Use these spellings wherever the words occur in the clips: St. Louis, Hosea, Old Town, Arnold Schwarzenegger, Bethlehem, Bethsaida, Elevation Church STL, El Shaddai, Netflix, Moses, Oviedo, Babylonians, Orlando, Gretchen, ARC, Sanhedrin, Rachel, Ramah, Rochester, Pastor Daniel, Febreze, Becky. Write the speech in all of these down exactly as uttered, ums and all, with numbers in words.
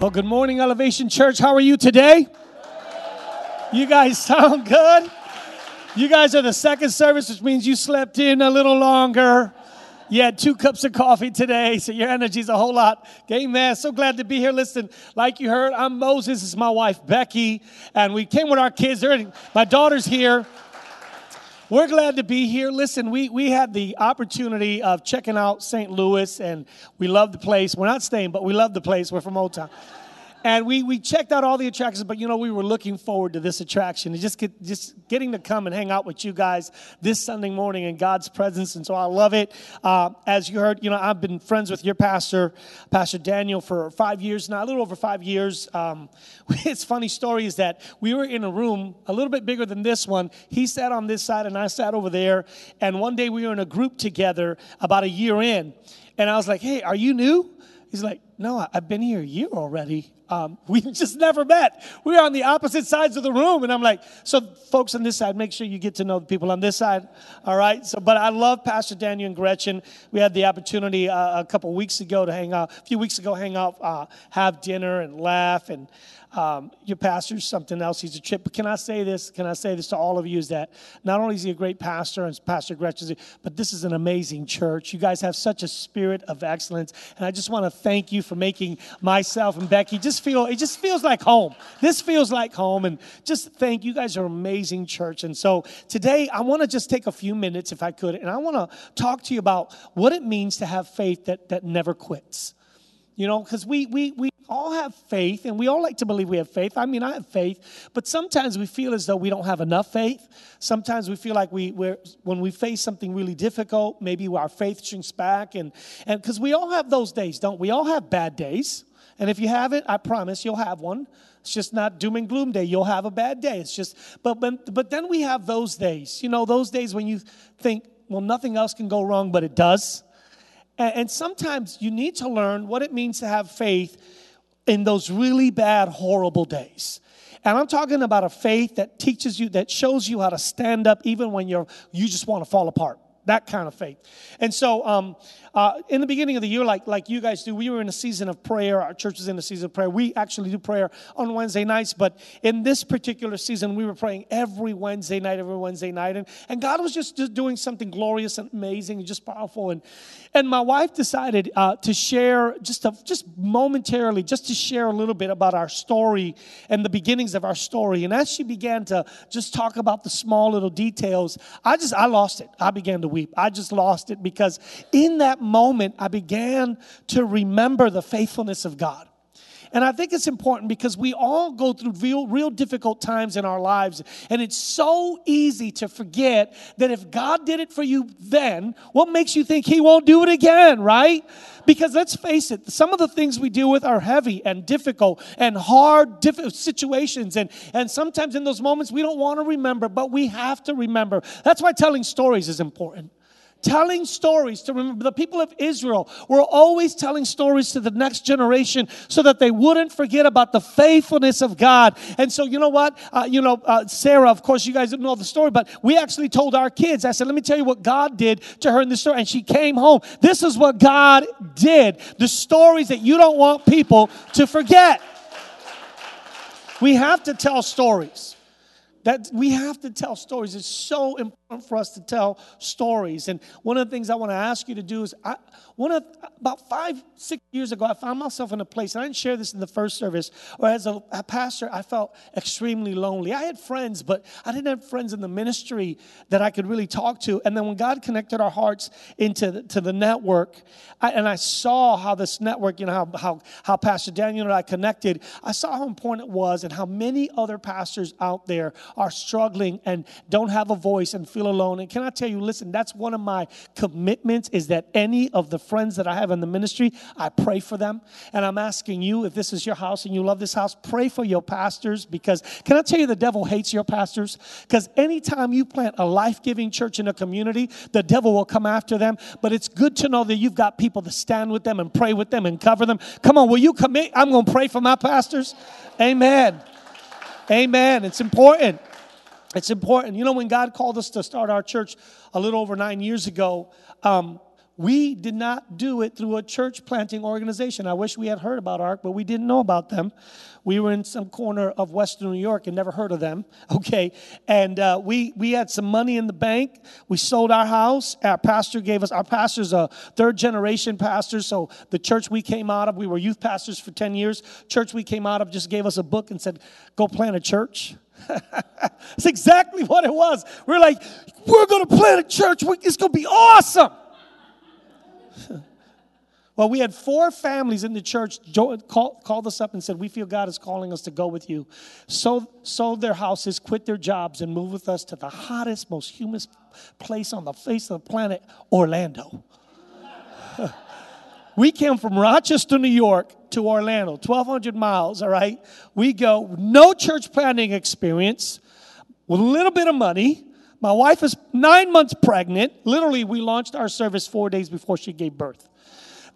Well, good morning, Elevation Church. How are you today? You guys sound good. You guys are the second service, which means you slept in a little longer. You had two cups of coffee today, so your energy's a whole lot. Amen. So glad to be here. Listen, like you heard, I'm Moses. It's my wife, Becky, and we came with our kids. They're, my daughter's here. We're glad to be here. Listen, we, we had the opportunity of checking out Saint Louis, and we love the place. We're not staying, but we love the place. We're from Old Town. And we, we checked out all the attractions, but, you know, we were looking forward to this attraction and just get, just getting to come and hang out with you guys this Sunday morning in God's presence. And so I love it. Uh, as you heard, you know, I've been friends with your pastor, Pastor Daniel, for five years now, a little over five years. Um, it's funny story is that we were in a room a little bit bigger than this one. He sat on this side and I sat over there. And one day we were in a group together about a year in. And I was like, hey, are you new? He's like, no, I've been here a year already. Um, we just never met. We were on the opposite sides of the room. And I'm like, so folks on this side, make sure you get to know the people on this side. All right. So, but I love Pastor Daniel and Gretchen. We had the opportunity uh, a couple weeks ago to hang out, a few weeks ago, hang out, uh, have dinner and laugh. And um, your pastor's something else. He's a trip. But can I say this? Can I say this to all of you is that not only is he a great pastor and Pastor Gretchen, but this is an amazing church. You guys have such a spirit of excellence. And I just want to thank you for making myself and Becky just feel, it just feels like home. This feels like home. And just thank you guys are an amazing church. And so today I want to just take a few minutes if I could. And I want to talk to you about what it means to have faith that, that never quits. You know, because we, we, we all have faith and we all like to believe we have faith. I mean, I have faith, but sometimes we feel as though we don't have enough faith. Sometimes we feel like we we're, when we face something really difficult, maybe our faith shrinks back. And and because we all have those days, don't we? We all have bad days. And if you have it, I promise you'll have one. It's just not doom and gloom day. You'll have a bad day. It's just, but but, but then we have those days, you know, those days when you think, well, nothing else can go wrong, but it does. And sometimes you need to learn what it means to have faith in those really bad, horrible days. And I'm talking about a faith that teaches you, that shows you how to stand up even when you're you just want to fall apart. That kind of faith. And so um, uh, in the beginning of the year, like like you guys do, we were in a season of prayer. Our church was in a season of prayer. We actually do prayer on Wednesday nights. But in this particular season, we were praying every Wednesday night, every Wednesday night. And, and God was just doing something glorious and amazing and just powerful. And and my wife decided uh, to share just, to, just momentarily, just to share a little bit about our story and the beginnings of our story. And as she began to just talk about the small little details, I just, I lost it. I began to weep. I just lost it because in that moment, I began to remember the faithfulness of God. And I think it's important because we all go through real, real difficult times in our lives. And it's so easy to forget that if God did it for you then, what makes you think he won't do it again, right? Because let's face it, some of the things we deal with are heavy and difficult and hard diff- situations. And, and sometimes in those moments, we don't want to remember, but we have to remember. That's why telling stories is important. Telling stories to remember. The people of Israel were always telling stories to the next generation so that they wouldn't forget about the faithfulness of God. And so, you know what? Uh, you know, uh, Sarah, of course, you guys didn't know the story, but we actually told our kids, I said, let me tell you what God did to her in this story. And she came home. This is what God did. The stories that you don't want people to forget. We have to tell stories. That we have to tell stories. It's so important for us to tell stories. And one of the things I want to ask you to do is, I, one of about five, six years ago, I found myself in a place, and I didn't share this in the first service, or as a, a pastor, I felt extremely lonely. I had friends, but I didn't have friends in the ministry that I could really talk to. And then when God connected our hearts into the, to the network, I, and I saw how this network, you know, how, how, how Pastor Daniel and I connected, I saw how important it was and how many other pastors out there are struggling and don't have a voice and feel alone. And can I tell you, listen, that's one of my commitments is that any of the friends that I have in the ministry, I pray for them. And I'm asking you, if this is your house and you love this house, pray for your pastors because can I tell you the devil hates your pastors? Because anytime you plant a life-giving church in a community, the devil will come after them. But it's good to know that you've got people to stand with them and pray with them and cover them. Come on, will you commit? I'm going to pray for my pastors. Amen. Amen. It's important. It's important. You know, when God called us to start our church a little over nine years ago, um, We did not do it through a church planting organization. I wish we had heard about ARC, but we didn't know about them. We were in some corner of Western New York and never heard of them, okay? And uh, we we had some money in the bank. We sold our house. Our pastor gave us, our pastor's a third-generation pastor, so the church we came out of, we were youth pastors for ten years. Church we came out of just gave us a book and said, go plant a church. That's exactly what it was. We're like, we're going to plant a church. We, it's going to be awesome. Well, we had four families in the church call, called us up and said, we feel God is calling us to go with you. So, sold their houses, quit their jobs, and moved with us to the hottest, most humid place on the face of the planet, Orlando. We came from Rochester, New York, to Orlando, twelve hundred miles, all right? We go, no church planting experience, with a little bit of money. My wife is nine months pregnant. Literally, we launched our service four days before she gave birth.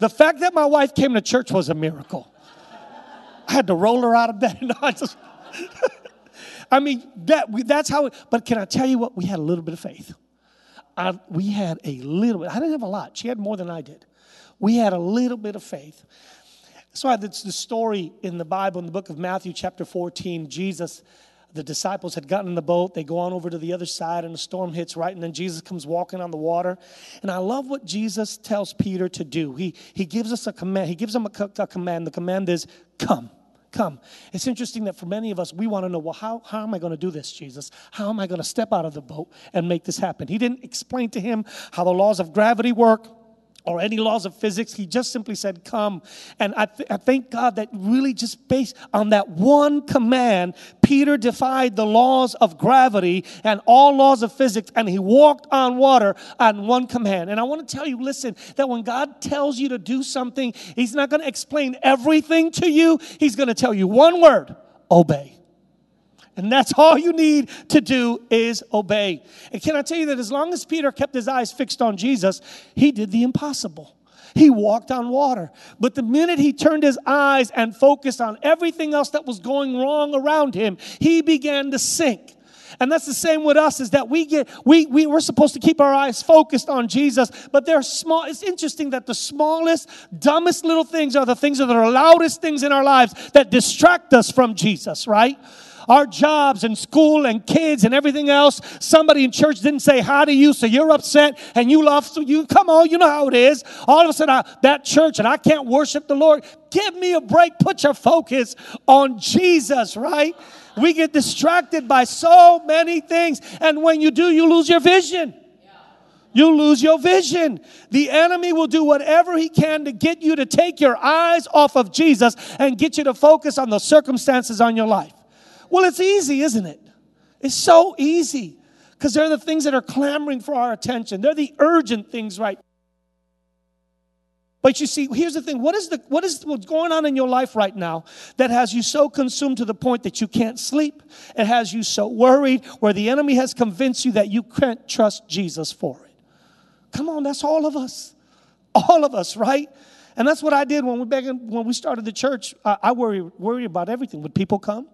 The fact that my wife came to church was a miracle. I had to roll her out of bed. And I, just, I mean, that that's how it, but can I tell you what? We had a little bit of faith. I, we had a little bit. I didn't have a lot. She had more than I did. We had a little bit of faith. So it's the story in the Bible, in the book of Matthew, chapter fourteen. Jesus, the disciples had gotten in the boat. They go on over to the other side, and the storm hits, right? And then Jesus comes walking on the water. And I love what Jesus tells Peter to do. He he gives us a command. He gives them a, a command. The command is, come, come. It's interesting that for many of us, we want to know, well, how, how am I going to do this, Jesus? How am I going to step out of the boat and make this happen? He didn't explain to him how the laws of gravity work, or any laws of physics. He just simply said, come. And I, th- I thank God that really just based on that one command, Peter defied the laws of gravity and all laws of physics, and he walked on water on one command. And I want to tell you, listen, that when God tells you to do something, he's not going to explain everything to you. He's going to tell you one word, obey. And that's all you need to do is obey. And can I tell you that as long as Peter kept his eyes fixed on Jesus, he did the impossible. He walked on water. But the minute he turned his eyes and focused on everything else that was going wrong around him, he began to sink. And that's the same with us, is that we get, we, we, we're supposed to keep our eyes focused on Jesus, but they're small. It's interesting that the smallest, dumbest little things are the things that are the loudest things in our lives that distract us from Jesus, right? Our jobs and school and kids and everything else. Somebody in church didn't say hi to you, so you're upset and you love. So you come on, you know how it is. All of a sudden, I, that church and I can't worship the Lord. Give me a break. Put your focus on Jesus, right? We get distracted by so many things, and when you do, you lose your vision. You lose your vision. The enemy will do whatever he can to get you to take your eyes off of Jesus and get you to focus on the circumstances on your life. Well, it's easy, isn't it? It's so easy because they're the things that are clamoring for our attention. They're the urgent things, right? But you see, here's the thing. What is the what is what's going on in your life right now that has you so consumed to the point that you can't sleep? It has you so worried where the enemy has convinced you that you can't trust Jesus for it. Come on, that's all of us. All of us, right? And that's what I did when we back in, when we started the church. I, I worry worry about everything. Would people come?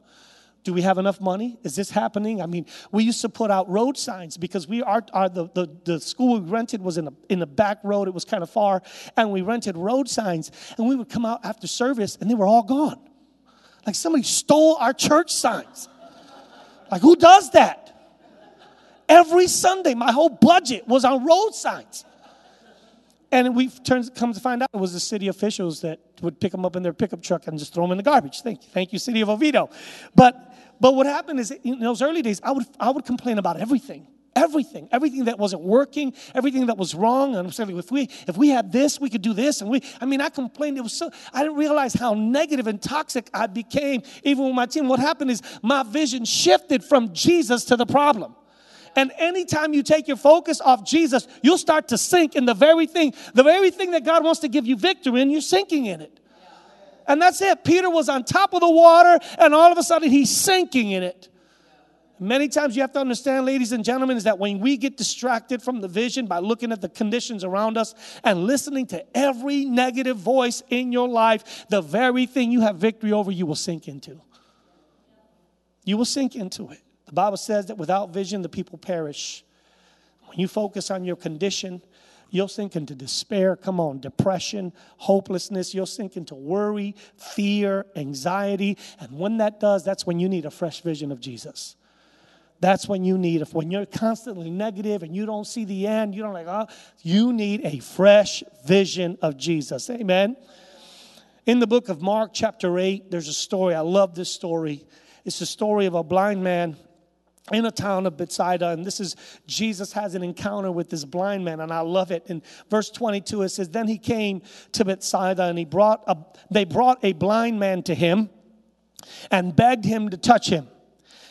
Do we have enough money? Is this happening? I mean, we used to put out road signs because we are, are the, the, the school we rented was in the, in the back road. It was kind of far, and we rented road signs, and we would come out after service, and they were all gone. Like somebody stole our church signs. Like, who does that? Every Sunday, my whole budget was on road signs. And we turns comes to find out it was the city officials that would pick them up in their pickup truck and just throw them in the garbage. Thank you, thank you, city of Oviedo. But but what happened is in those early days, I would I would complain about everything, everything, everything that wasn't working, everything that was wrong. And I'm saying if we if we had this, we could do this. And we I mean I complained. It was so I didn't realize how negative and toxic I became. Even with my team, what happened is my vision shifted from Jesus to the problem. And anytime you take your focus off Jesus, you'll start to sink in the very thing, the very thing that God wants to give you victory in, you're sinking in it. And that's it. Peter was on top of the water, and all of a sudden he's sinking in it. Many times you have to understand, ladies and gentlemen, is that when we get distracted from the vision by looking at the conditions around us and listening to every negative voice in your life, the very thing you have victory over, you will sink into. You will sink into it. The Bible says that without vision, the people perish. When you focus on your condition, You'll sink into despair. Come on, depression, hopelessness. You'll sink into worry, fear, anxiety. And when that does, that's when you need a fresh vision of Jesus. That's when you need, if when you're constantly negative and you don't see the end, you don't like, oh, you need a fresh vision of Jesus. Amen. In the book of Mark, chapter eight, there's a story. I love this story. It's the story of a blind man in a town of Bethsaida, and this is, Jesus has an encounter with this blind man, and I love it. In verse twenty-two, it says, then he came to Bethsaida, and he brought a, they brought a blind man to him and begged him to touch him.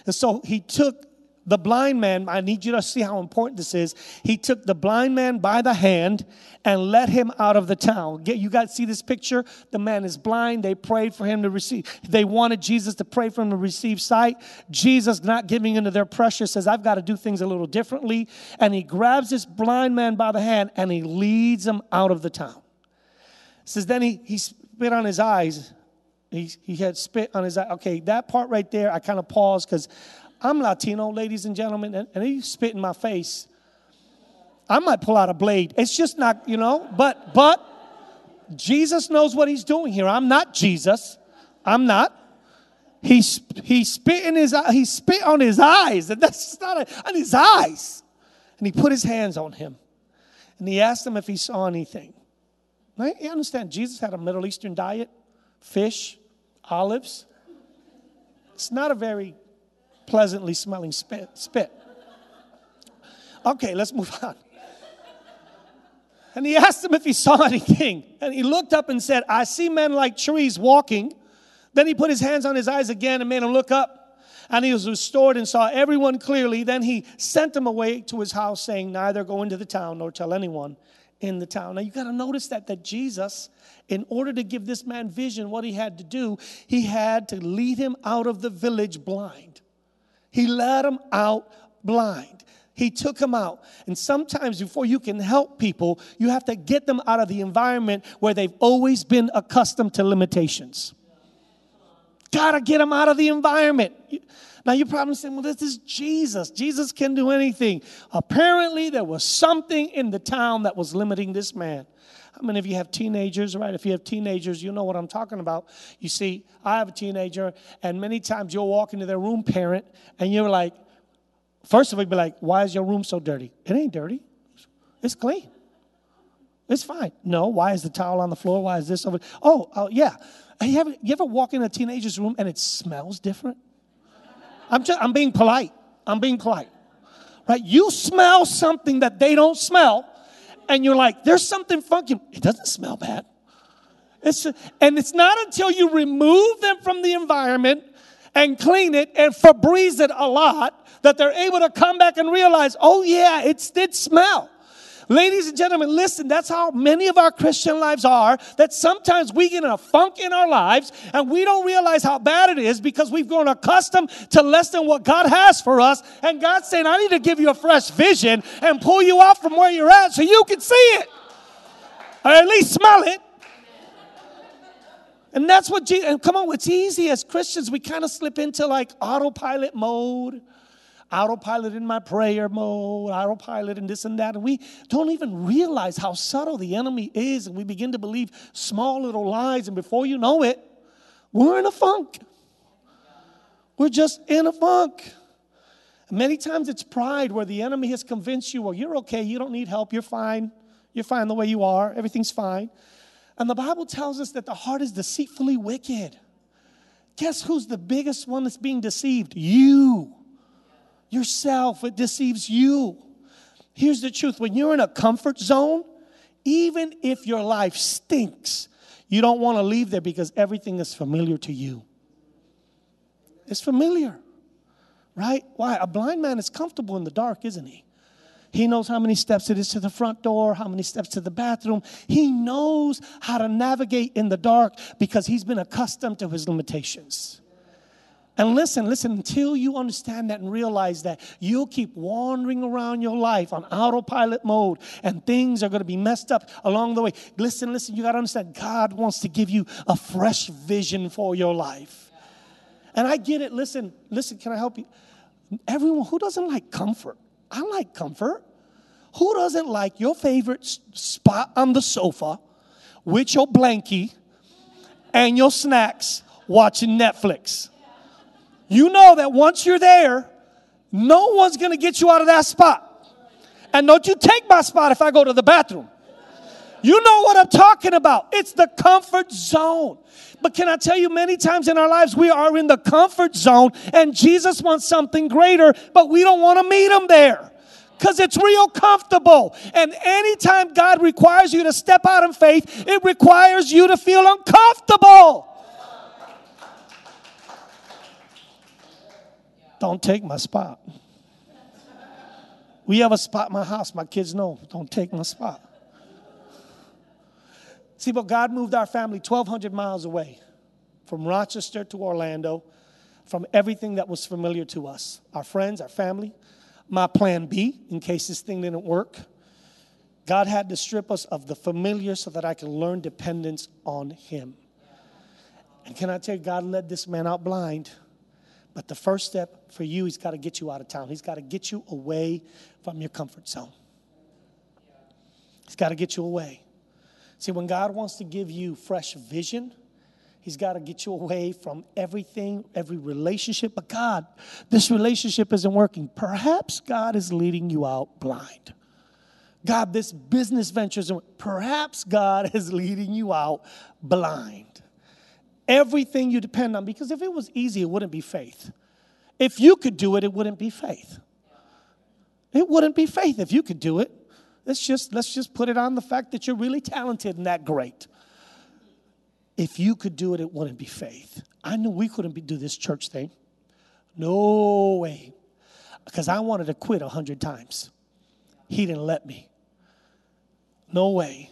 And so he took the blind man, I need you to see how important this is. He took the blind man by the hand and led him out of the town. You guys see this picture? The man is blind. They prayed for him to receive. They wanted Jesus to pray for him to receive sight. Jesus, not giving into their pressure, says, I've got to do things a little differently. And he grabs this blind man by the hand and he leads him out of the town. It says, then he, he spit on his eyes. He, he had spit on his eye. Okay, that part right there, I kind of paused because I'm Latino, ladies and gentlemen, and, and he spit in my face. I might pull out a blade. It's just not, you know, but but Jesus knows what he's doing here. I'm not Jesus. I'm not. He he spit in his he spit on his eyes, and that's not a, on his eyes. And he put his hands on him, and he asked him if he saw anything. Now, you understand? Jesus had a Middle Eastern diet: fish, olives. It's not a very pleasantly smelling spit, spit. Okay, let's move on. And he asked him if he saw anything. And he looked up and said, I see men like trees walking. Then he put his hands on his eyes again and made him look up. And he was restored and saw everyone clearly. Then he sent him away to his house, saying, neither go into the town nor tell anyone in the town. Now, you got to notice that, that Jesus, in order to give this man vision, what he had to do, he had to lead him out of the village blind. He led him out blind. He took him out. And sometimes before you can help people, you have to get them out of the environment where they've always been accustomed to limitations. Gotta get them out of the environment. Now you're probably saying, well, this is Jesus. Jesus can do anything. Apparently there was something in the town that was limiting this man. I mean, if you have teenagers, right? If you have teenagers, you know what I'm talking about. You see, I have a teenager, and many times you'll walk into their room, parent, and you're like, first of all, you'll be like, why is your room so dirty? It ain't dirty. It's clean. It's fine. No, why is the towel on the floor? Why is this over? Oh, oh yeah. You ever, you ever walk in a teenager's room and it smells different? I'm just, I'm being polite. I'm being polite. Right? You smell something that they don't smell. And you're like, there's something funky. It doesn't smell bad. It's a, and it's not until you remove them from the environment and clean it and Febreze it a lot that they're able to come back and realize, oh, yeah, it did smell. Ladies and gentlemen, listen, that's how many of our Christian lives are, that sometimes we get in a funk in our lives and we don't realize how bad it is because we've grown accustomed to less than what God has for us. And God's saying, I need to give you a fresh vision and pull you out from where you're at so you can see it or at least smell it. And that's what Jesus, and come on, it's easy as Christians, we kind of slip into like autopilot mode. Autopilot in my prayer mode, autopilot and this and that. And we don't even realize how subtle the enemy is. And we begin to believe small little lies. And before you know it, we're in a funk. We're just in a funk. And many times it's pride where the enemy has convinced you, well, you're okay. You don't need help. You're fine. You're fine the way you are. Everything's fine. And the Bible tells us that the heart is deceitfully wicked. Guess who's the biggest one that's being deceived? You. Yourself, it deceives you. Here's the truth. When you're in a comfort zone, even if your life stinks, you don't want to leave there because everything is familiar to you. It's familiar, right? Why? A blind man is comfortable in the dark, isn't he? He knows how many steps it is to the front door, how many steps to the bathroom. He knows how to navigate in the dark because he's been accustomed to his limitations. And listen, listen, until you understand that and realize that, you'll keep wandering around your life on autopilot mode and things are going to be messed up along the way. Listen, listen, you got to understand God wants to give you a fresh vision for your life. And I get it. Listen, listen, can I help you? Everyone, who doesn't like comfort? I like comfort. Who doesn't like your favorite spot on the sofa with your blankie and your snacks watching Netflix? You know that once you're there, no one's going to get you out of that spot. And don't you take my spot if I go to the bathroom. You know what I'm talking about. It's the comfort zone. But can I tell you, many times in our lives, we are in the comfort zone, and Jesus wants something greater, but we don't want to meet him there because it's real comfortable. And anytime God requires you to step out in faith, it requires you to feel uncomfortable. Don't take my spot. We have a spot in my house. My kids know, don't take my spot. See, but God moved our family twelve hundred miles away, from Rochester to Orlando, from everything that was familiar to us, our friends, our family, my plan B, in case this thing didn't work. God had to strip us of the familiar so that I can learn dependence on him. And can I tell you, God led this man out blind. But the first step for you, he's got to get you out of town. He's got to get you away from your comfort zone. He's got to get you away. See, when God wants to give you fresh vision, he's got to get you away from everything, every relationship. But God, this relationship isn't working. Perhaps God is leading you out blind. God, this business venture isn't working. Perhaps God is leading you out blind. Everything you depend on, because if it was easy, it wouldn't be faith. If you could do it, it wouldn't be faith. It wouldn't be faith if you could do it. Let's just, let's just put it on the fact that you're really talented and that great. If you could do it, it wouldn't be faith. I knew we couldn't be, do this church thing. No way. Because I wanted to quit a hundred times. He didn't let me. No way.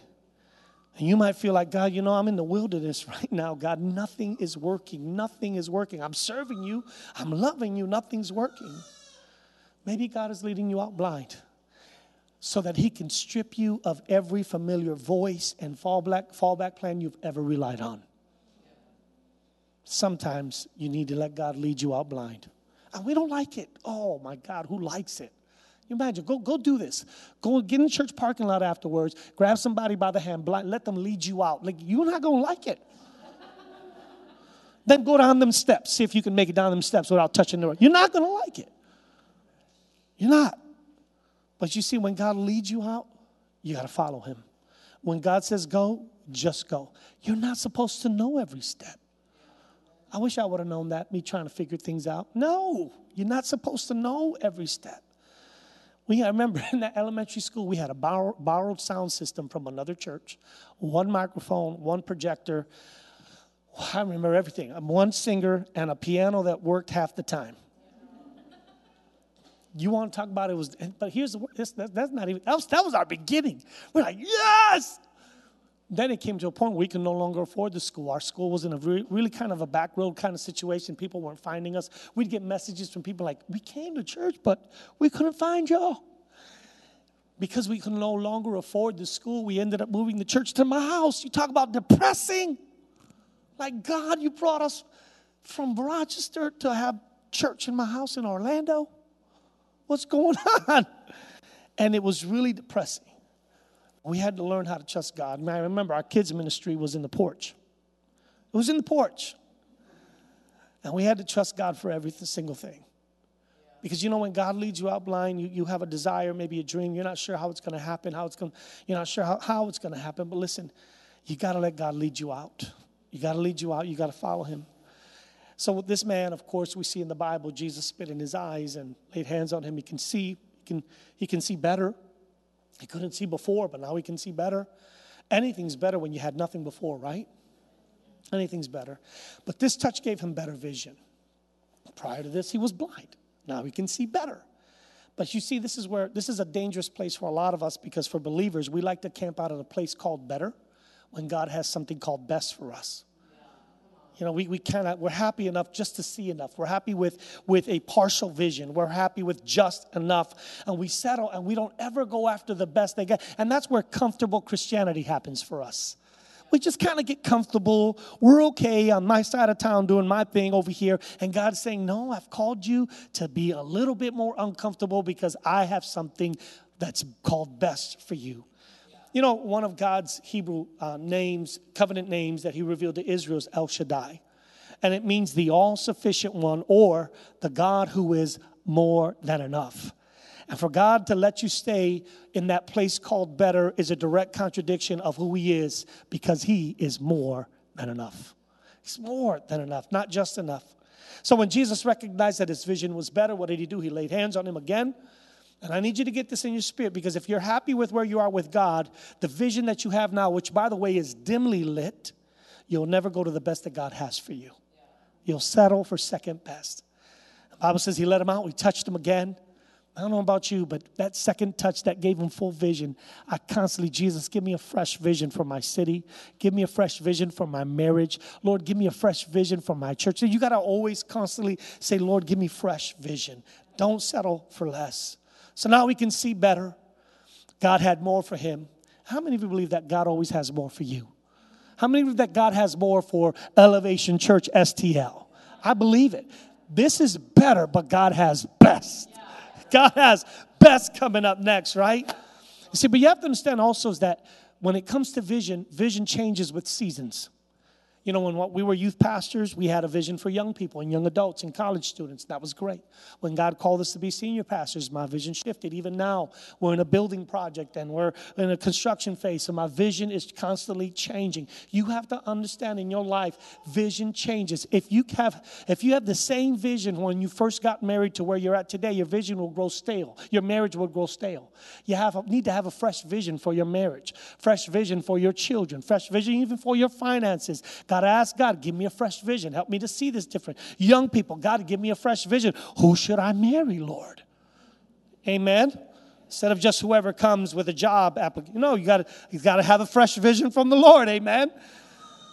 And you might feel like, God, you know, I'm in the wilderness right now. God, nothing is working. Nothing is working. I'm serving you. I'm loving you. Nothing's working. Maybe God is leading you out blind, so that he can strip you of every familiar voice and fallback, fallback plan you've ever relied on. Sometimes you need to let God lead you out blind. And we don't like it. Oh, my God, who likes it? You imagine, go, go do this. Go get in the church parking lot afterwards. Grab somebody by the hand, blind, let them lead you out. Like, you're not going to like it. Then go down them steps. See if you can make it down them steps without touching the road. You're not going to like it. You're not. But you see, when God leads you out, you got to follow him. When God says go, just go. You're not supposed to know every step. I wish I would have known that, me trying to figure things out. No, you're not supposed to know every step. We, I remember in that elementary school, we had a borrow, borrowed sound system from another church. One microphone, one projector. I remember everything. One singer and a piano that worked half the time. You want to talk about it, was, but here's the this, that, that's not even that was, that was our beginning. We're like, yes. Then it came to a point where we could no longer afford the school. Our school was in a re- really kind of a back road kind of situation. People weren't finding us. We'd get messages from people like, we came to church, but we couldn't find y'all. Because we could no longer afford the school, we ended up moving the church to my house. You talk about depressing. Like, God, you brought us from Rochester to have church in my house in Orlando. What's going on? And it was really depressing. We had to learn how to trust God. And I remember our kids' ministry was in the porch. It was in the porch. And we had to trust God for every single thing. Because, you know, when God leads you out blind, you, you have a desire, maybe a dream. You're not sure how it's going to happen, how it's going to, you're not sure how, how it's going to happen. But listen, you got to let God lead you out. You got to lead you out. You got to follow him. So with this man, of course, we see in the Bible, Jesus spit in his eyes and laid hands on him. He can see. He can, he can see better. He couldn't see before, but now he can see better. Anything's better when you had nothing before, right? Anything's better. But this touch gave him better vision. Prior to this, he was blind. Now he can see better. But you see, this is where this is a dangerous place for a lot of us, because for believers, we like to camp out at a place called better when God has something called best for us. You know, we, we cannot, we're happy enough just to see enough. We're happy with, with a partial vision. We're happy with just enough. And we settle, and we don't ever go after the best they get. And that's where comfortable Christianity happens for us. We just kind of get comfortable. We're okay on my side of town doing my thing over here. And God's saying, no, I've called you to be a little bit more uncomfortable, because I have something that's called best for you. You know, one of God's Hebrew uh, names, covenant names that he revealed to Israel is El Shaddai. And it means the all-sufficient one, or the God who is more than enough. And for God to let you stay in that place called better is a direct contradiction of who he is, because he is more than enough. He's more than enough, not just enough. So when Jesus recognized that his vision was better, what did he do? He laid hands on him again. And I need you to get this in your spirit, because if you're happy with where you are with God, the vision that you have now, which, by the way, is dimly lit, you'll never go to the best that God has for you. You'll settle for second best. The Bible says he let him out. We touched him again. I don't know about you, but that second touch, that gave him full vision. I constantly, Jesus, give me a fresh vision for my city. Give me a fresh vision for my marriage. Lord, give me a fresh vision for my church. So you got to always constantly say, Lord, give me fresh vision. Don't settle for less. So now we can see better. God had more for him. How many of you believe that God always has more for you? How many of you believe that God has more for Elevation Church S T L? I believe it. This is better, but God has best. God has best coming up next, right? You see, but you have to understand also is that when it comes to vision, vision changes with seasons. You know, when we were youth pastors, we had a vision for young people and young adults and college students. That was great. When God called us to be senior pastors, my vision shifted. Even now, we're in a building project and we're in a construction phase, so my vision is constantly changing. You have to understand in your life, vision changes. If you have, if you have the same vision when you first got married to where you're at today, your vision will grow stale. Your marriage will grow stale. You have a, need to have a fresh vision for your marriage, fresh vision for your children, fresh vision even for your finances. God God, I ask God, give me a fresh vision. Help me to see this different. Young people, God, give me a fresh vision. Who should I marry, Lord? Amen. Instead of just whoever comes with a job application. No, you got you got to have a fresh vision from the Lord. Amen.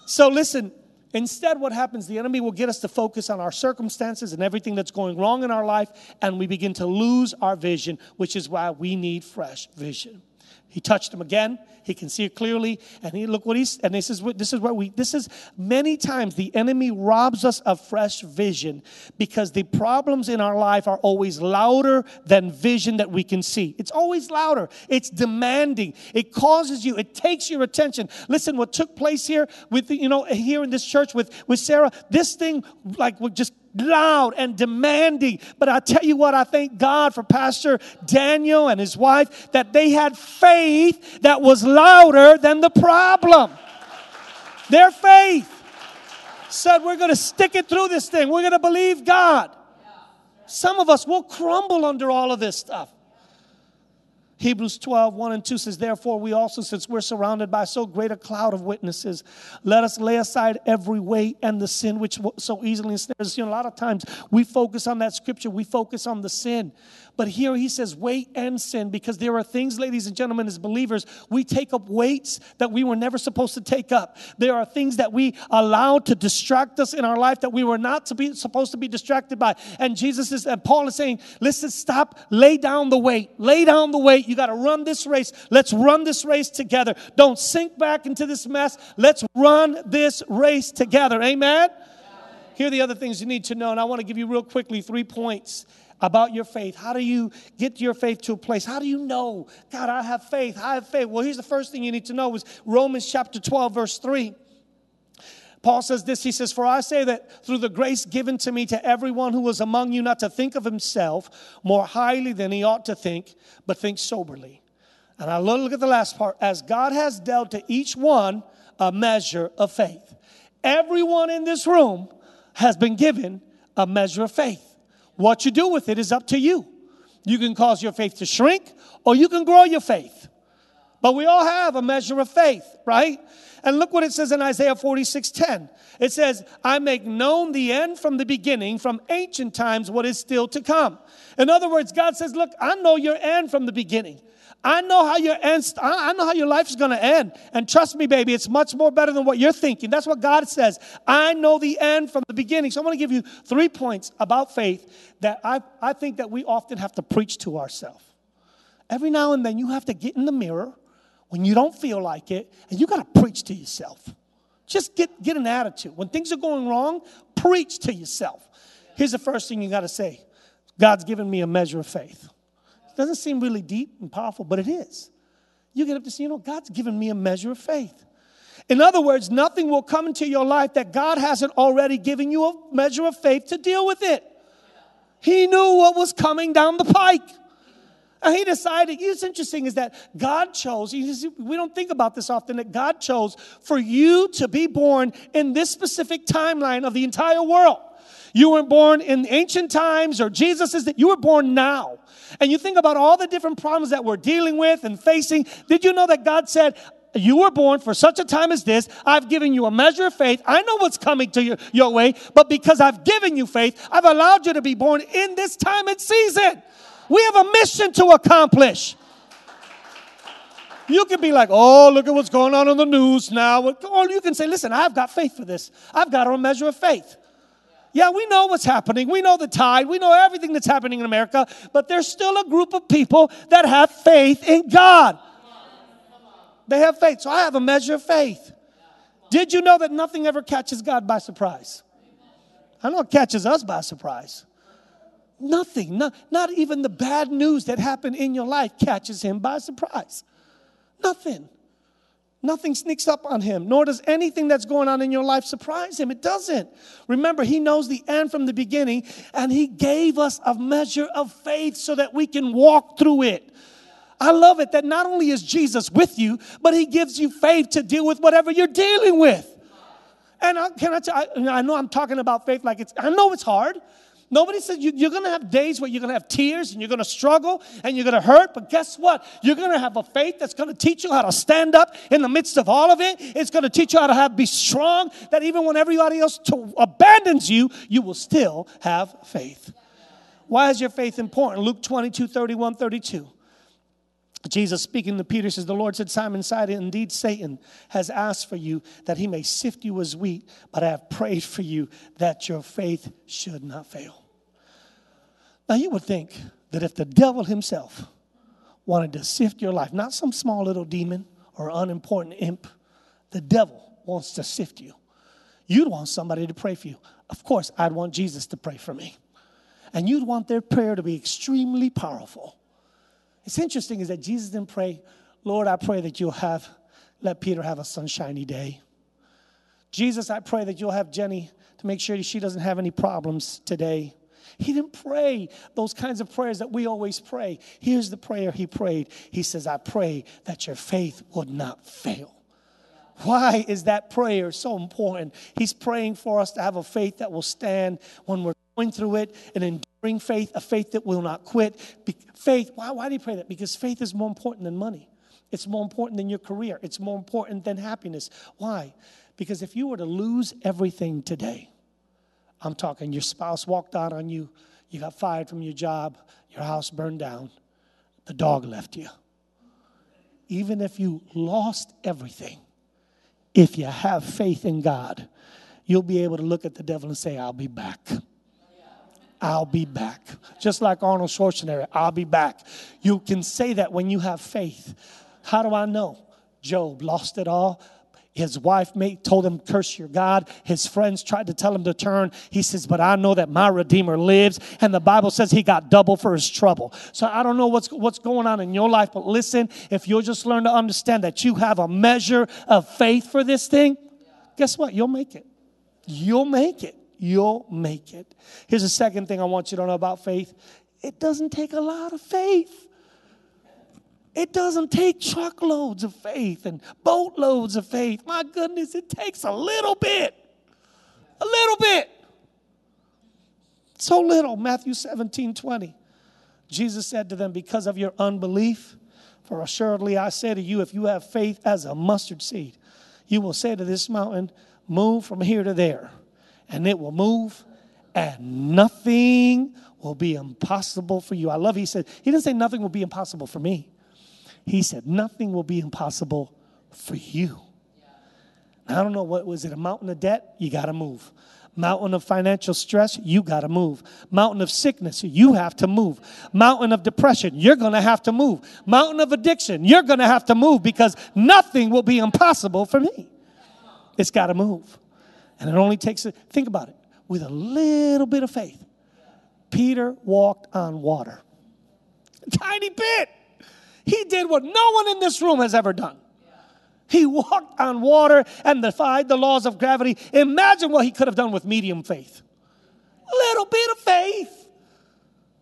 So listen, instead what happens, the enemy will get us to focus on our circumstances and everything that's going wrong in our life, and we begin to lose our vision, which is why we need fresh vision. He touched him again. He can see it clearly. And he look what he's and this is what this is what we this is many times the enemy robs us of fresh vision, because the problems in our life are always louder than vision that we can see. It's always louder. It's demanding. It causes you, it takes your attention. Listen, what took place here with you know here in this church with, with Sarah, this thing like would just loud and demanding. But I tell you what, I thank God for Pastor Daniel and his wife that they had faith that was louder than the problem. Their faith said, we're going to stick it through this thing. We're going to believe God. Some of us will crumble under all of this stuff. Hebrews twelve, one and two says, therefore we also, since we're surrounded by so great a cloud of witnesses, let us lay aside every weight and the sin which so easily ensnares us. You know, a lot of times we focus on that scripture. We focus on the sin. But here he says weight and sin, because there are things, ladies and gentlemen, as believers, we take up weights that we were never supposed to take up. There are things that we allow to distract us in our life that we were not to be, supposed to be distracted by. And Jesus is, and Paul is saying, listen, stop, lay down the weight, lay down the weight. You got to run this race. Let's run this race together. Don't sink back into this mess. Let's run this race together. Amen? Here are the other things you need to know, and I want to give you real quickly three points about your faith. How do you get your faith to a place? How do you know, God, I have faith, I have faith? Well, here's the first thing you need to know is Romans chapter twelve, verse three. Paul says this, he says, for I say that through the grace given to me to everyone who was among you, not to think of himself more highly than he ought to think, but think soberly. And I look at the last part, as God has dealt to each one a measure of faith. Everyone in this room has been given a measure of faith. What you do with it is up to you. You can cause your faith to shrink, or you can grow your faith. But we all have a measure of faith, right? And look what it says in Isaiah forty-six, ten. It says, I make known the end from the beginning, from ancient times what is still to come. In other words, God says, look, I know your end from the beginning. I know how your end, I know how your life is going to end. And trust me, baby, it's much more better than what you're thinking. That's what God says. I know the end from the beginning. So I'm going to give you three points about faith that I, I think that we often have to preach to ourselves. Every now and then you have to get in the mirror when you don't feel like it, and you got to preach to yourself. Just get, get an attitude. When things are going wrong, preach to yourself. Here's the first thing you got to say. God's given me a measure of faith. It doesn't seem really deep and powerful, but it is. You get up to see, you know, God's given me a measure of faith. In other words, nothing will come into your life that God hasn't already given you a measure of faith to deal with it. He knew what was coming down the pike. And he decided, it's interesting is that God chose, we don't think about this often, that God chose for you to be born in this specific timeline of the entire world. You weren't born in ancient times or Jesus is that you were born now. And you think about all the different problems that we're dealing with and facing. Did you know that God said, you were born for such a time as this. I've given you a measure of faith. I know what's coming to your, your way, but because I've given you faith, I've allowed you to be born in this time and season. We have a mission to accomplish. You can be like, oh, look at what's going on in the news now. Or you can say, listen, I've got faith for this. I've got a measure of faith. Yeah, we know what's happening. We know the tide. We know everything that's happening in America. But there's still a group of people that have faith in God. They have faith. So I have a measure of faith. Did you know that nothing ever catches God by surprise? I know it catches us by surprise. Nothing, not, not even the bad news that happened in your life catches him by surprise. Nothing. Nothing sneaks up on him, nor does anything that's going on in your life surprise him. It doesn't. Remember, he knows the end from the beginning, and he gave us a measure of faith so that we can walk through it. I love it that not only is Jesus with you, but he gives you faith to deal with whatever you're dealing with. And I, can I, t- I, I know I'm talking about faith like it's, I know it's hard. Nobody says you, you're going to have days where you're going to have tears and you're going to struggle and you're going to hurt. But guess what? You're going to have a faith that's going to teach you how to stand up in the midst of all of it. It's going to teach you how to have, be strong, that even when everybody else to, abandons you, you will still have faith. Why is your faith important? Luke twenty-two, thirty-one, thirty-two. Jesus speaking to Peter says, the Lord said, Simon, Simon, indeed Satan has asked for you that he may sift you as wheat, but I have prayed for you that your faith should not fail. Now you would think that if the devil himself wanted to sift your life, not some small little demon or unimportant imp, the devil wants to sift you. You'd want somebody to pray for you. Of course, I'd want Jesus to pray for me. And you'd want their prayer to be extremely powerful. It's interesting is that Jesus didn't pray, Lord, I pray that you'll have, let Peter have a sunshiny day. Jesus, I pray that you'll have Jenny to make sure that she doesn't have any problems today. He didn't pray those kinds of prayers that we always pray. Here's the prayer he prayed. He says, I pray that your faith would not fail. Why is that prayer so important? He's praying for us to have a faith that will stand when we're going through it, an enduring faith, a faith that will not quit. Be- faith, why, why do you pray that? Because faith is more important than money. It's more important than your career. It's more important than happiness. Why? Because if you were to lose everything today, I'm talking your spouse walked out on you, you got fired from your job, your house burned down, the dog left you. Even if you lost everything, if you have faith in God, you'll be able to look at the devil and say, I'll be back. I'll be back. Just like Arnold Schwarzenegger, I'll be back. You can say that when you have faith. How do I know? Job lost it all. His wife mate told him, curse your God. His friends tried to tell him to turn. He says, but I know that my Redeemer lives. And the Bible says he got double for his trouble. So I don't know what's, what's going on in your life. But listen, if you'll just learn to understand that you have a measure of faith for this thing, guess what? You'll make it. You'll make it. You'll make it. Here's the second thing I want you to know about faith. It doesn't take a lot of faith. It doesn't take truckloads of faith and boatloads of faith. My goodness, it takes a little bit. A little bit. So little. Matthew seventeen, twenty. Jesus said to them, because of your unbelief, for assuredly I say to you, if you have faith as a mustard seed, you will say to this mountain, move from here to there. And it will move, and nothing will be impossible for you. I love he said, he didn't say nothing will be impossible for me. He said nothing will be impossible for you. Now, I don't know what was it, a mountain of debt? You got to move. Mountain of financial stress, you got to move. Mountain of sickness, you have to move. Mountain of depression, you're going to have to move. Mountain of addiction, you're going to have to move because nothing will be impossible for me. It's got to move. And it only takes, a, think about it, with a little bit of faith. Peter walked on water. a tiny bit. He did what no one in this room has ever done. He walked on water and defied the laws of gravity. Imagine what he could have done with medium faith. Little bit of faith.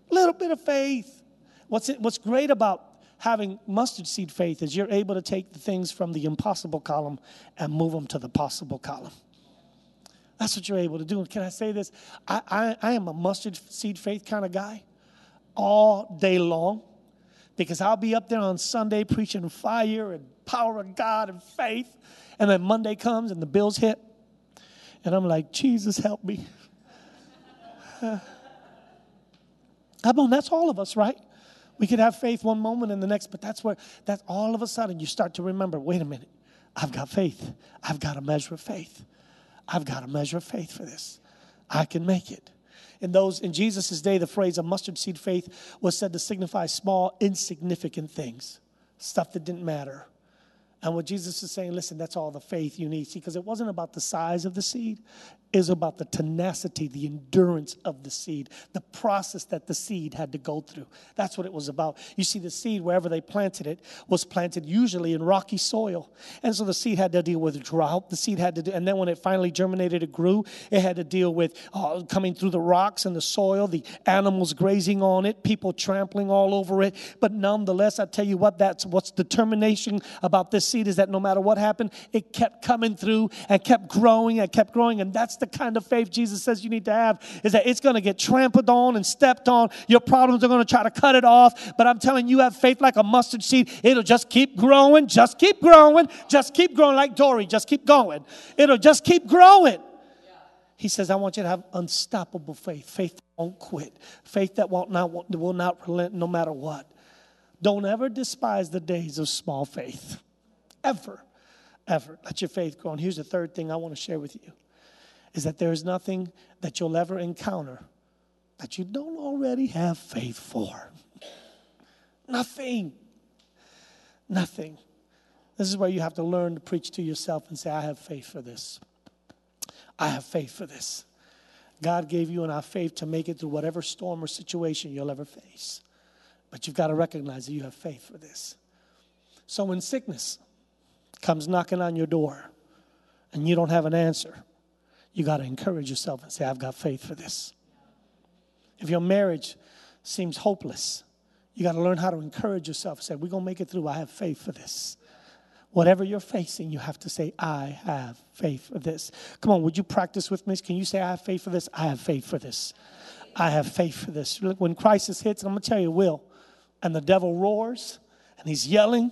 Little bit of faith. What's it, what's great about having mustard seed faith is you're able to take the things from the impossible column and move them to the possible column. That's what you're able to do. And can I say this? I, I, I am a mustard seed faith kind of guy all day long, because I'll be up there on Sunday preaching fire and power of God and faith, and then Monday comes and the bills hit, and I'm like, Jesus, help me. uh, I mean, that's all of us, right? We could have faith one moment and the next, but that's where, that's all of a sudden you start to remember, wait a minute, I've got faith. I've got a measure of faith. I've got a measure of faith for this. I can make it. In those, in Jesus' day, the phrase a mustard seed faith was said to signify small, insignificant things, stuff that didn't matter. And what Jesus is saying, listen, that's all the faith you need. See, because it wasn't about the size of the seed. It was about the tenacity, the endurance of the seed, the process that the seed had to go through. That's what it was about. You see, the seed, wherever they planted it, was planted usually in rocky soil. And so the seed had to deal with drought. The seed had to do, and then when it finally germinated, it grew. It had to deal with uh, coming through the rocks and the soil, the animals grazing on it, people trampling all over it. But nonetheless, I tell you what, that's what's determination about this seed is that no matter what happened, it kept coming through and kept growing and kept growing. And that's the kind of faith Jesus says you need to have, is that it's going to get trampled on and stepped on. Your problems are going to try to cut it off. But I'm telling you, have faith like a mustard seed. It'll just keep growing, just keep growing, just keep growing like Dory. Just keep going. It'll just keep growing. He says, I want you to have unstoppable faith, faith that won't quit, faith that won't not, will not relent no matter what. Don't ever despise the days of small faith. Ever, ever. Let your faith grow. And here's the third thing I want to share with you, is that there is nothing that you'll ever encounter that you don't already have faith for. Nothing. Nothing. This is where you have to learn to preach to yourself and say, I have faith for this. I have faith for this. God gave you enough faith to make it through whatever storm or situation you'll ever face. But you've got to recognize that you have faith for this. So when sickness comes knocking on your door and you don't have an answer, you got to encourage yourself and say, I've got faith for this. If your marriage seems hopeless, you got to learn how to encourage yourself and say, we're going to make it through. I have faith for this. Whatever you're facing, you have to say, I have faith for this. Come on, would you practice with me? Can you say, I have faith for this? I have faith for this. I have faith for this. Look, when crisis hits, I'm going to tell you it will, and the devil roars and he's yelling,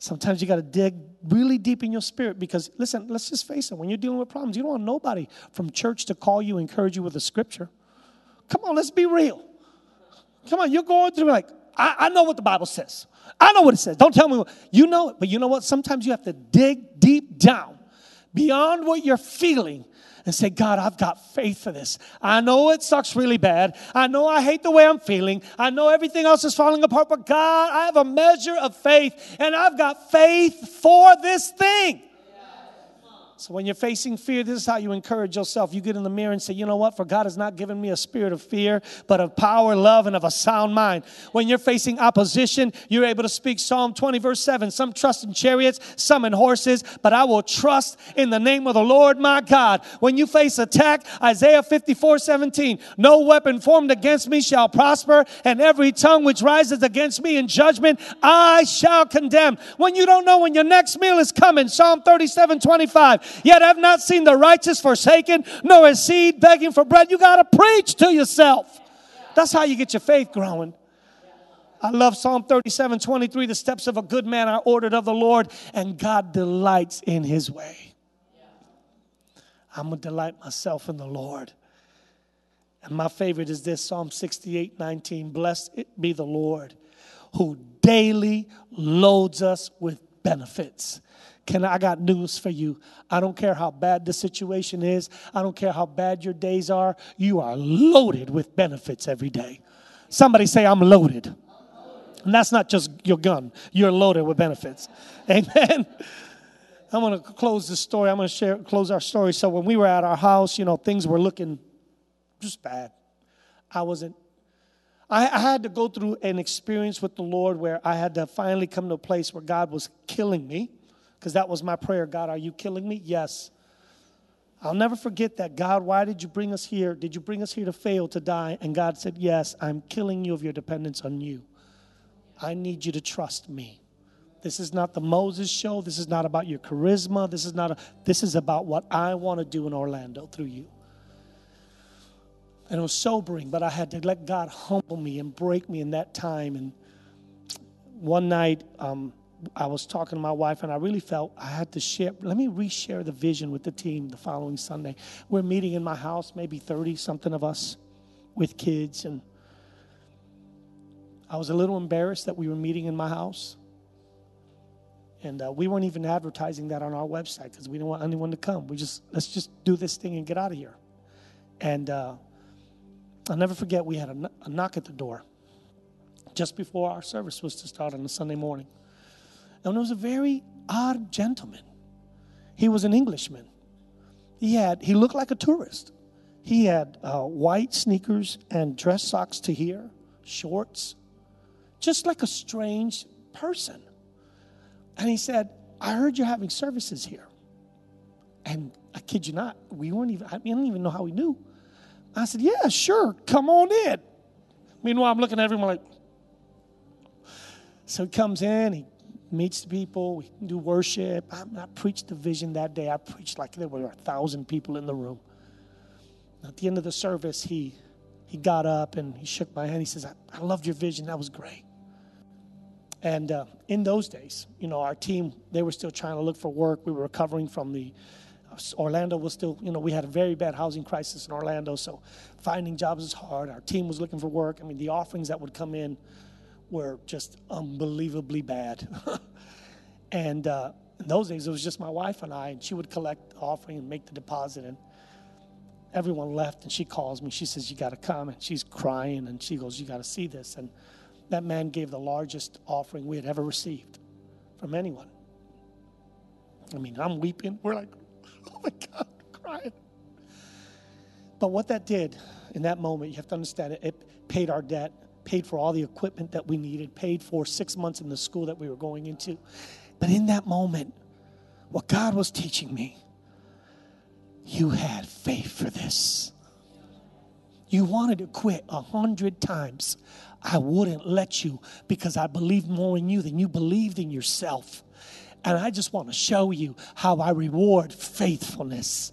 sometimes you got to dig really deep in your spirit, because, listen, let's just face it. When you're dealing with problems, you don't want nobody from church to call you, encourage you with a scripture. Come on, let's be real. Come on, you're going through like, I, I know what the Bible says. I know what it says. Don't tell me what. You know it. But you know what? Sometimes you have to dig deep down beyond what you're feeling and say, God, I've got faith for this. I know it sucks really bad. I know I hate the way I'm feeling. I know everything else is falling apart. But God, I have a measure of faith. And I've got faith for this thing. Yeah. So when you're facing fear, this is how you encourage yourself. You get in the mirror and say, you know what? For God has not given me a spirit of fear, but of power, love, and of a sound mind. When you're facing opposition, you're able to speak Psalm twenty, verse seven. Some trust in chariots, some in horses, but I will trust in the name of the Lord my God. When you face attack, Isaiah fifty-four, seventeen. No weapon formed against me shall prosper, and every tongue which rises against me in judgment, I shall condemn. When you don't know when your next meal is coming, Psalm thirty-seven, twenty-five. Yet I've not seen the righteous forsaken, nor his seed begging for bread. You got to preach to yourself. That's how you get your faith growing. I love Psalm thirty-seven, twenty-three. The steps of a good man are ordered of the Lord, and God delights in his way. I'm going to delight myself in the Lord. And my favorite is this, Psalm sixty-eight, nineteen. Blessed it be the Lord who daily loads us with benefits. Can I, I got news for you. I don't care how bad the situation is. I don't care how bad your days are. You are loaded with benefits every day. Somebody say, I'm loaded. And that's not just your gun. You're loaded with benefits. Amen. I'm going to close this story. I'm going to share, close our story. So when we were at our house, you know, things were looking just bad. I wasn't, I, I had to go through an experience with the Lord where I had to finally come to a place where God was killing me, because that was my prayer. God, are you killing me? Yes. I'll never forget that. God, why did you bring us here? Did you bring us here to fail, to die? And God said, yes, I'm killing you of your dependence on you. I need you to trust me. This is not the Moses show. This is not about your charisma. This is not a, this is about what I want to do in Orlando through you. And it was sobering, but I had to let God humble me and break me in that time. And one night, um, I was talking to my wife, and I really felt I had to share. Let me reshare the vision with the team the following Sunday. We're meeting in my house, maybe thirty-something of us with kids. And I was a little embarrassed that we were meeting in my house. And uh, we weren't even advertising that on our website because we didn't want anyone to come. We just, let's just do this thing and get out of here. And uh, I'll never forget, we had a, a knock at the door just before our service was to start on a Sunday morning. And it was a very odd gentleman. He was an Englishman. He had, he looked like a tourist. He had uh, white sneakers and dress socks to here, shorts, just like a strange person. And he said, I heard you're having services here. And I kid you not, we weren't even, I mean, I don't even know how we knew. I said, yeah, sure, come on in. Meanwhile, I'm looking at everyone like, so he comes in, he meets the people, we do worship. I, I preached the vision that day. I preached like there were a thousand people in the room. At the end of the service, he he got up and he shook my hand. He says, I, I loved your vision. That was great. And uh, in those days, you know, our team, they were still trying to look for work. We were recovering from the, uh, Orlando was still, you know, we had a very bad housing crisis in Orlando. So finding jobs is hard. Our team was looking for work. I mean, the offerings that would come in were just unbelievably bad. and uh, in those days, it was just my wife and I, and she would collect the offering and make the deposit, and everyone left, and she calls me. She says, you got to come, and she's crying, and she goes, you got to see this. And that man gave the largest offering we had ever received from anyone. I mean, I'm weeping. We're like, oh, my God, I'm crying. But what that did in that moment, you have to understand it, it paid our debt, paid for all the equipment that we needed, paid for six months in the school that we were going into. But in that moment, what God was teaching me, you had faith for this. You wanted to quit a hundred times. I wouldn't let you because I believed more in you than you believed in yourself. And I just want to show you how I reward faithfulness.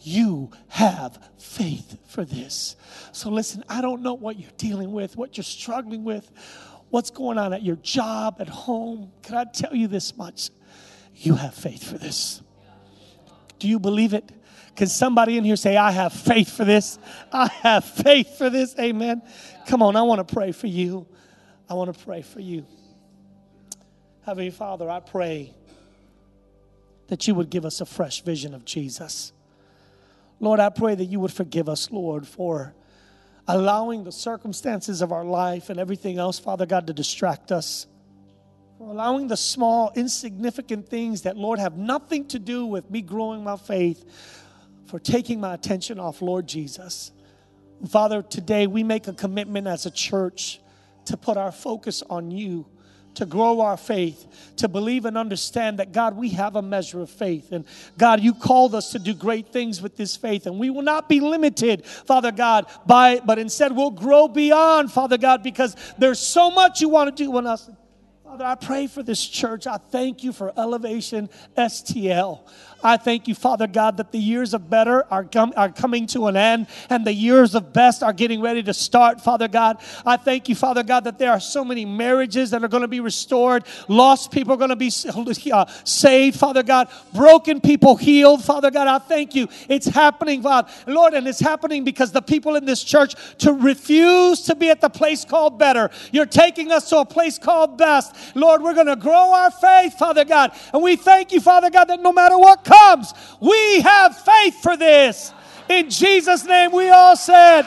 You have faith for this. So listen, I don't know what you're dealing with, what you're struggling with, what's going on at your job, at home. Can I tell you this much? You have faith for this. Do you believe it? Can somebody in here say, I have faith for this? I have faith for this. Amen. Come on, I want to pray for you. I want to pray for you. Heavenly Father, I pray that you would give us a fresh vision of Jesus. Lord, I pray that you would forgive us, Lord, for allowing the circumstances of our life and everything else, Father God, to distract us. For allowing the small, insignificant things that, Lord, have nothing to do with me growing my faith, for taking my attention off, Lord Jesus. Father, today we make a commitment as a church to put our focus on you, to grow our faith, to believe and understand that, God, we have a measure of faith. And, God, you called us to do great things with this faith. And we will not be limited, Father God, by it. But instead, we'll grow beyond, Father God, because there's so much you want to do in us. Father, I pray for this church. I thank you for Elevation S T L. I thank you, Father God, that the years of better are, com- are coming to an end and the years of best are getting ready to start, Father God. I thank you, Father God, that there are so many marriages that are going to be restored. Lost people are going to be uh, saved, Father God. Broken people healed, Father God. I thank you. It's happening, Father. Lord, and it's happening because the people in this church to refuse to be at the place called better. You're taking us to a place called best. Lord, we're going to grow our faith, Father God. And we thank you, Father God, that no matter what comes, we have faith for this. In Jesus' name we all said...